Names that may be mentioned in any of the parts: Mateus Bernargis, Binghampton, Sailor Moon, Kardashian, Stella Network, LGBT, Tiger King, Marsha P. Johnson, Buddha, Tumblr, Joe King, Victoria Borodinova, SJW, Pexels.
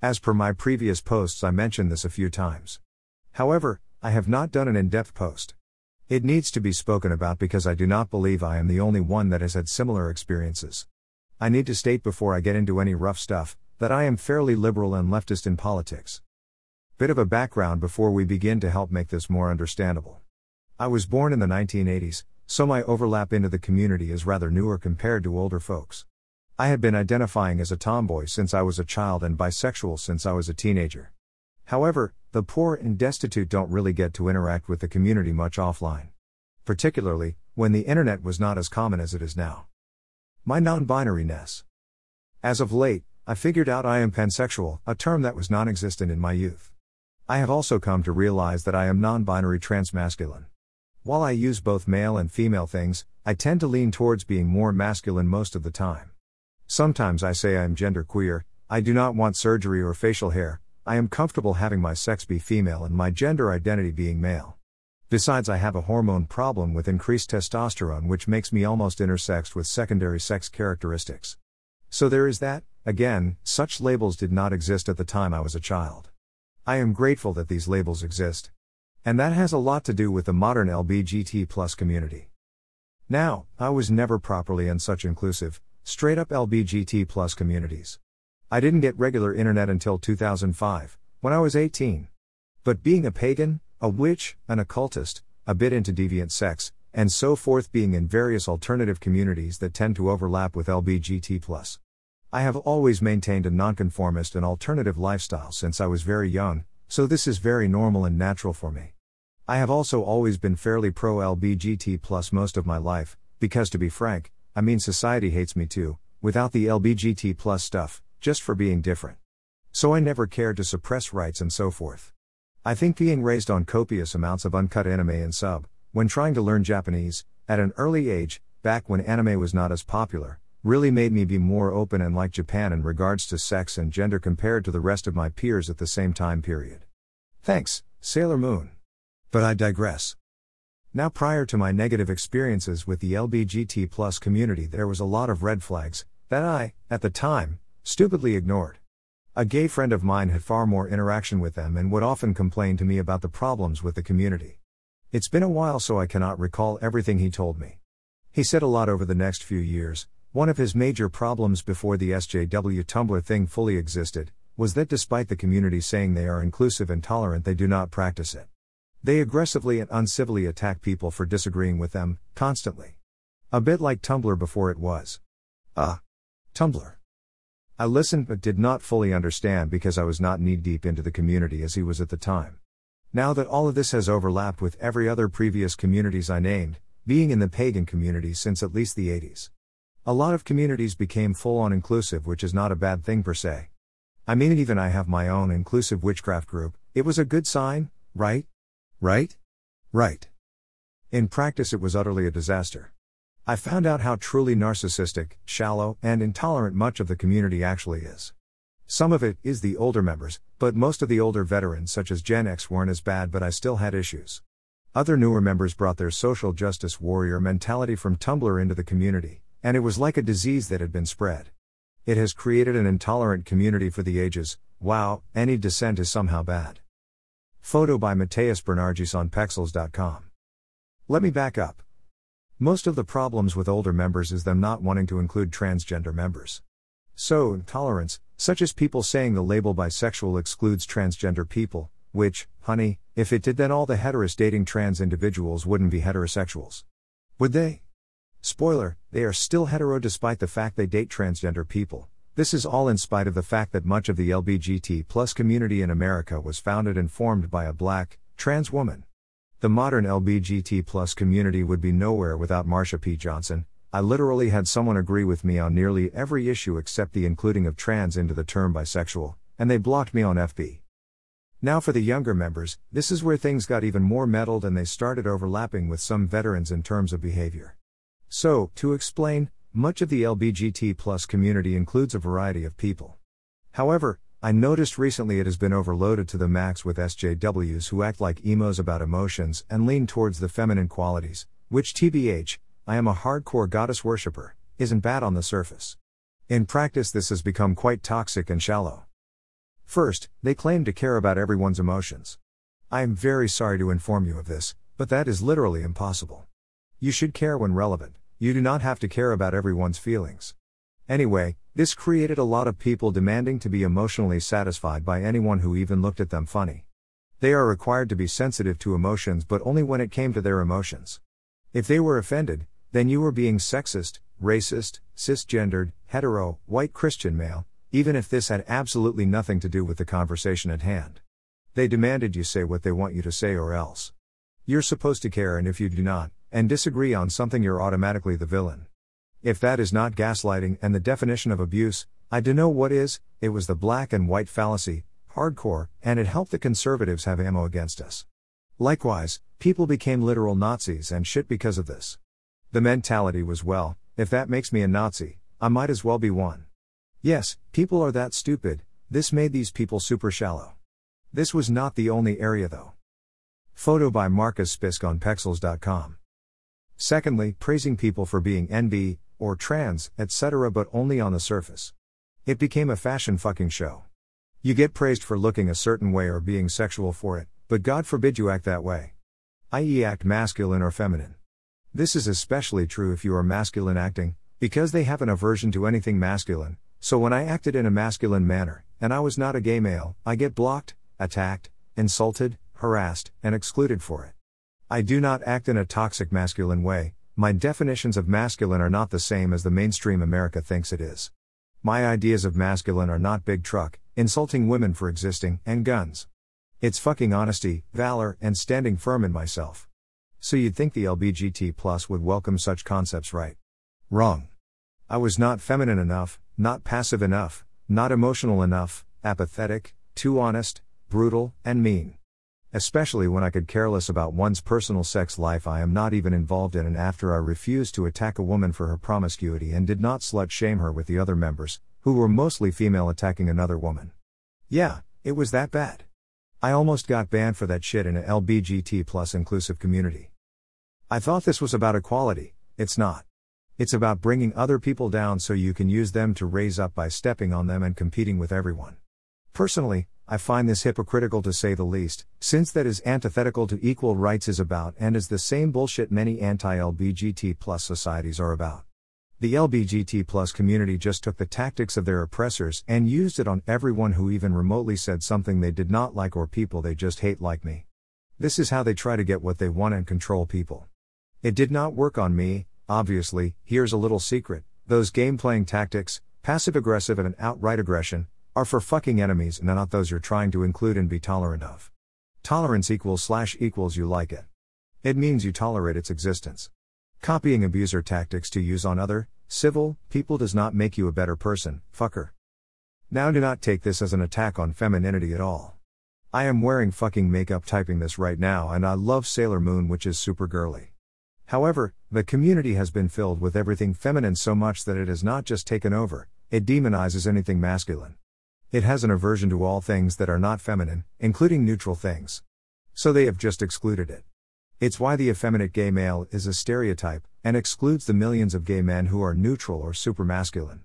As per my previous posts, I mentioned this a few times. However, I have not done an in-depth post. It needs to be spoken about because I do not believe I am the only one that has had similar experiences. I need to state before I get into any rough stuff, that I am fairly liberal and leftist in politics. Bit of a background before we begin to help make this more understandable. I was born in the 1980s, so my overlap into the community is rather newer compared to older folks. I had been identifying as a tomboy since I was a child and bisexual since I was a teenager. However, the poor and destitute don't really get to interact with the community much offline. Particularly, when the internet was not as common as it is now. My non-binary-ness. As of late, I figured out I am pansexual, a term that was non-existent in my youth. I have also come to realize that I am non-binary transmasculine. While I use both male and female things, I tend to lean towards being more masculine most of the time. Sometimes I say I am genderqueer, I do not want surgery or facial hair, I am comfortable having my sex be female and my gender identity being male. Besides, I have a hormone problem with increased testosterone which makes me almost intersexed with secondary sex characteristics. So there is that. Again, such labels did not exist at the time I was a child. I am grateful that these labels exist. And that has a lot to do with the modern LGBT+ community. Now, I was never properly in such inclusive, straight-up LGBT+ communities. I didn't get regular internet until 2005, when I was 18. But being a pagan, a witch, an occultist, a bit into deviant sex, and so forth, being in various alternative communities that tend to overlap with LGBT+. I have always maintained a nonconformist and alternative lifestyle since I was very young, so this is very normal and natural for me. I have also always been fairly pro-LGBT+ most of my life, because to be frank, I mean society hates me too, without the LGBT+ stuff, just for being different. So I never cared to suppress rights and so forth. I think being raised on copious amounts of uncut anime and sub, when trying to learn Japanese, at an early age, back when anime was not as popular, really made me be more open and like Japan in regards to sex and gender compared to the rest of my peers at the same time period. Thanks, Sailor Moon. But I digress. Now, prior to my negative experiences with the LGBT+ community, there was a lot of red flags that I, at the time, stupidly ignored. A gay friend of mine had far more interaction with them and would often complain to me about the problems with the community. It's been a while, so I cannot recall everything he told me. He said a lot over the next few years. One of his major problems before the SJW Tumblr thing fully existed was that despite the community saying they are inclusive and tolerant, they do not practice it. They aggressively and uncivilly attack people for disagreeing with them, constantly. A bit like Tumblr before it was. Tumblr. I listened but did not fully understand because I was not knee-deep into the community as he was at the time. Now that all of this has overlapped with every other previous communities I named, being in the pagan community since at least the 80s. A lot of communities became full-on inclusive, which is not a bad thing per se. I mean, even I have my own inclusive witchcraft group, it was a good sign, right? Right. In practice, it was utterly a disaster. I found out how truly narcissistic, shallow, and intolerant much of the community actually is. Some of it is the older members, but most of the older veterans such as Gen X weren't as bad, but I still had issues. Other newer members brought their social justice warrior mentality from Tumblr into the community, and it was like a disease that had been spread. It has created an intolerant community for the ages. Wow, any dissent is somehow bad. Photo by Mateus Bernargis on Pexels.com. Let me back up. Most of the problems with older members is them not wanting to include transgender members. So, intolerance, such as people saying the label bisexual excludes transgender people, which, honey, if it did, then all the heterous dating trans individuals wouldn't be heterosexuals. Would they? Spoiler, they are still hetero despite the fact they date transgender people. This is all in spite of the fact that much of the LGBT+ community in America was founded and formed by a black, trans woman. The modern LGBT+ community would be nowhere without Marsha P. Johnson. I literally had someone agree with me on nearly every issue except the including of trans into the term bisexual, and they blocked me on FB. Now for the younger members, this is where things got even more muddled and they started overlapping with some veterans in terms of behavior. So, to explain, much of the LGBT+ community includes a variety of people. However, I noticed recently it has been overloaded to the max with SJWs who act like emos about emotions and lean towards the feminine qualities, which TBH, I am a hardcore goddess worshipper, isn't bad on the surface. In practice, this has become quite toxic and shallow. First, they claim to care about everyone's emotions. I am very sorry to inform you of this, but that is literally impossible. You should care when relevant, you do not have to care about everyone's feelings. Anyway, this created a lot of people demanding to be emotionally satisfied by anyone who even looked at them funny. They are required to be sensitive to emotions but only when it came to their emotions. If they were offended, then you were being sexist, racist, cisgendered, hetero, white Christian male, even if this had absolutely nothing to do with the conversation at hand. They demanded you say what they want you to say or else. You're supposed to care, and if you do not, and disagree on something, you're automatically the villain. If that is not gaslighting and the definition of abuse, I dunno what is. It was the black and white fallacy, hardcore, and it helped the conservatives have ammo against us. Likewise, people became literal Nazis and shit because of this. The mentality was, well, if that makes me a Nazi, I might as well be one. Yes, people are that stupid. This made these people super shallow. This was not the only area though. Photo by Marcus Spisk on Pexels.com. Secondly, praising people for being NB, or trans, etc., but only on the surface. It became a fashion fucking show. You get praised for looking a certain way or being sexual for it, but God forbid you act that way. i.e. act masculine or feminine. This is especially true if you are masculine acting, because they have an aversion to anything masculine, so when I acted in a masculine manner, and I was not a gay male, I get blocked, attacked, insulted, harassed, and excluded for it. I do not act in a toxic masculine way. My definitions of masculine are not the same as the mainstream America thinks it is. My ideas of masculine are not big truck, insulting women for existing, and guns. It's fucking honesty, valor, and standing firm in myself. So you'd think the LGBT plus would welcome such concepts, right? Wrong. I was not feminine enough, not passive enough, not emotional enough, apathetic, too honest, brutal, and mean. Especially when I could care less about one's personal sex life I am not even involved in, and after I refused to attack a woman for her promiscuity and did not slut shame her with the other members, who were mostly female attacking another woman. Yeah, it was that bad. I almost got banned for that shit in a LGBT plus inclusive community. I thought this was about equality. It's not. It's about bringing other people down so you can use them to raise up by stepping on them and competing with everyone. Personally, I find this hypocritical to say the least, since that is antithetical to equal rights is about and is the same bullshit many anti-LGBT plus societies are about. The LGBT plus community just took the tactics of their oppressors and used it on everyone who even remotely said something they did not like or people they just hate like me. This is how they try to get what they want and control people. It did not work on me, obviously. Here's a little secret, those game-playing tactics, passive-aggressive and outright aggression, are for fucking enemies and not those you're trying to include and be tolerant of. Tolerance =/= you like it. It means you tolerate its existence. Copying abuser tactics to use on other, civil, people does not make you a better person, fucker. Now do not take this as an attack on femininity at all. I am wearing fucking makeup typing this right now and I love Sailor Moon, which is super girly. However, the community has been filled with everything feminine so much that it has not just taken over, it demonizes anything masculine. It has an aversion to all things that are not feminine, including neutral things. So they have just excluded it. It's why the effeminate gay male is a stereotype, and excludes the millions of gay men who are neutral or supermasculine.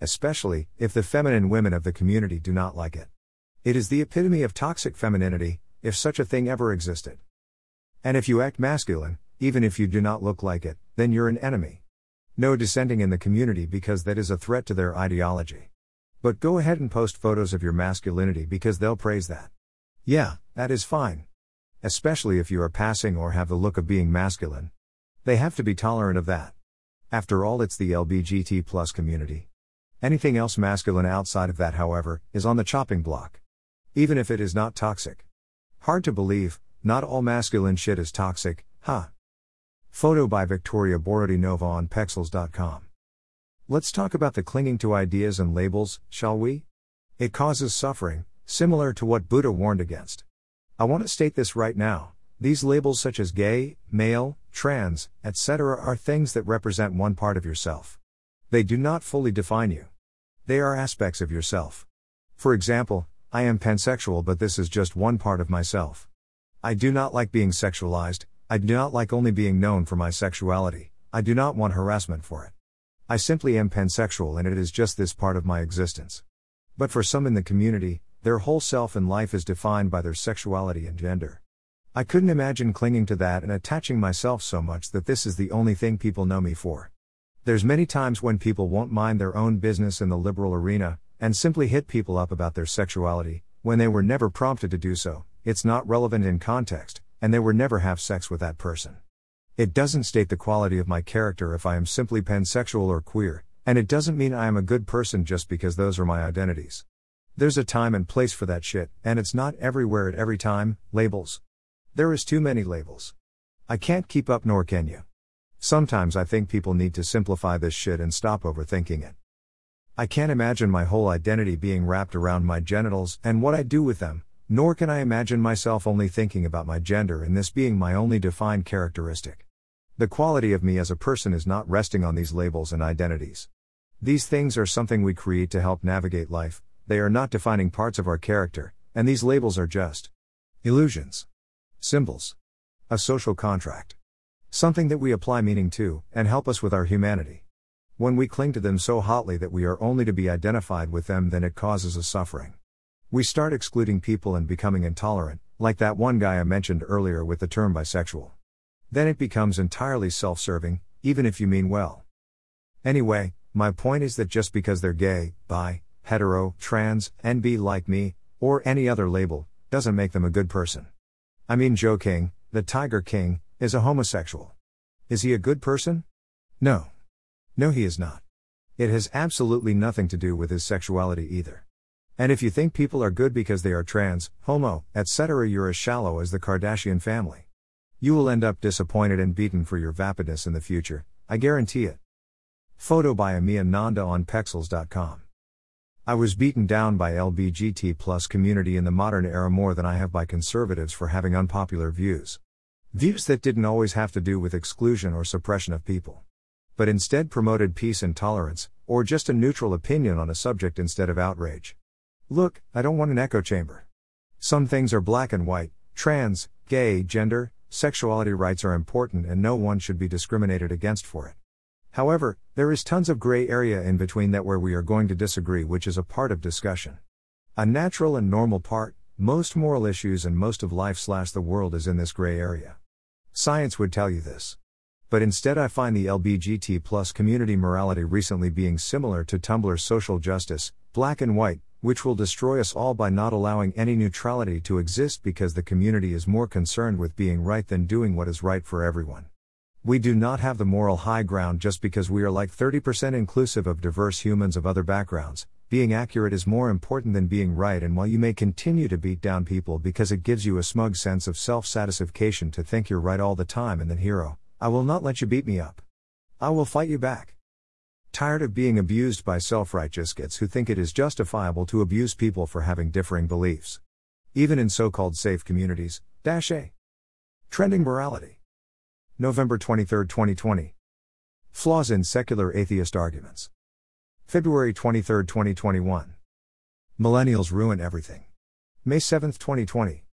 Especially, if the feminine women of the community do not like it. It is the epitome of toxic femininity, if such a thing ever existed. And if you act masculine, even if you do not look like it, then you're an enemy. No dissenting in the community because that is a threat to their ideology. But go ahead and post photos of your masculinity because they'll praise that. Yeah, that is fine. Especially if you are passing or have the look of being masculine. They have to be tolerant of that. After all, it's the LGBT plus community. Anything else masculine outside of that, however, is on the chopping block. Even if it is not toxic. Hard to believe, not all masculine shit is toxic, huh? Photo by Victoria Borodinova on Pexels.com. Let's talk about the clinging to ideas and labels, shall we? It causes suffering, similar to what Buddha warned against. I want to state this right now, these labels such as gay, male, trans, etc. are things that represent one part of yourself. They do not fully define you. They are aspects of yourself. For example, I am pansexual, but this is just one part of myself. I do not like being sexualized, I do not like only being known for my sexuality, I do not want harassment for it. I simply am pansexual and it is just this part of my existence. But for some in the community, Their whole self and life is defined by their sexuality and gender. I couldn't imagine clinging to that and attaching myself so much that this is the only thing people know me for. There's many times when people won't mind their own business in the liberal arena, and simply hit people up about their sexuality, when they were never prompted to do so, it's not relevant in context, and they were never have sex with that person. It doesn't state the quality of my character if I am simply pansexual or queer, and it doesn't mean I am a good person just because those are my identities. There's a time and place for that shit, and it's not everywhere at every time. Labels. There is too many labels. I can't keep up, nor can you. Sometimes I think people need to simplify this shit and stop overthinking it. I can't imagine my whole identity being wrapped around my genitals and what I do with them, nor can I imagine myself only thinking about my gender and this being my only defined characteristic. The quality of me as a person is not resting on these labels and identities. These things are something we create to help navigate life, they are not defining parts of our character, and these labels are just illusions. Symbols. A social contract. Something that we apply meaning to, and help us with our humanity. When we cling to them so hotly that we are only to be identified with them, then it causes us suffering. We start excluding people and becoming intolerant, like that one guy I mentioned earlier with the term bisexual. Then it becomes entirely self-serving, even if you mean well. Anyway, my point is that just because they're gay, bi, hetero, trans, NB like me, or any other label, doesn't make them a good person. I mean, Joe King, the Tiger King, is a homosexual. Is he a good person? No. No, he is not. It has absolutely nothing to do with his sexuality either. And if you think people are good because they are trans, homo, etc., you're as shallow as the Kardashian family. You will end up disappointed and beaten for your vapidness in the future, I guarantee it. Photo by Ami and Nanda on Pexels.com. I was beaten down by LGBT plus community in the modern era more than I have by conservatives for having unpopular views. Views that didn't always have to do with exclusion or suppression of people. But instead promoted peace and tolerance, or just a neutral opinion on a subject instead of outrage. Look, I don't want an echo chamber. Some things are black and white. Trans, gay, gender, sexuality rights are important and no one should be discriminated against for it. However, there is tons of gray area in between that where we are going to disagree, which is a part of discussion. A natural and normal part. Most moral issues and most of life/the world is in this gray area. Science would tell you this. But instead I find the LGBT plus community morality recently being similar to Tumblr's social justice, black and white, which will destroy us all by not allowing any neutrality to exist because the community is more concerned with being right than doing what is right for everyone. We do not have the moral high ground just because we are like 30% inclusive of diverse humans of other backgrounds. Being accurate is more important than being right, and while you may continue to beat down people because it gives you a smug sense of self-satisfaction to think you're right all the time and then hero, I will not let you beat me up. I will fight you back. Tired of being abused by self-righteous gits who think it is justifiable to abuse people for having differing beliefs. Even in so-called safe communities. A. Trending morality. November 23, 2020. Flaws in secular atheist arguments. February 23, 2021. Millennials ruin everything. May 7, 2020.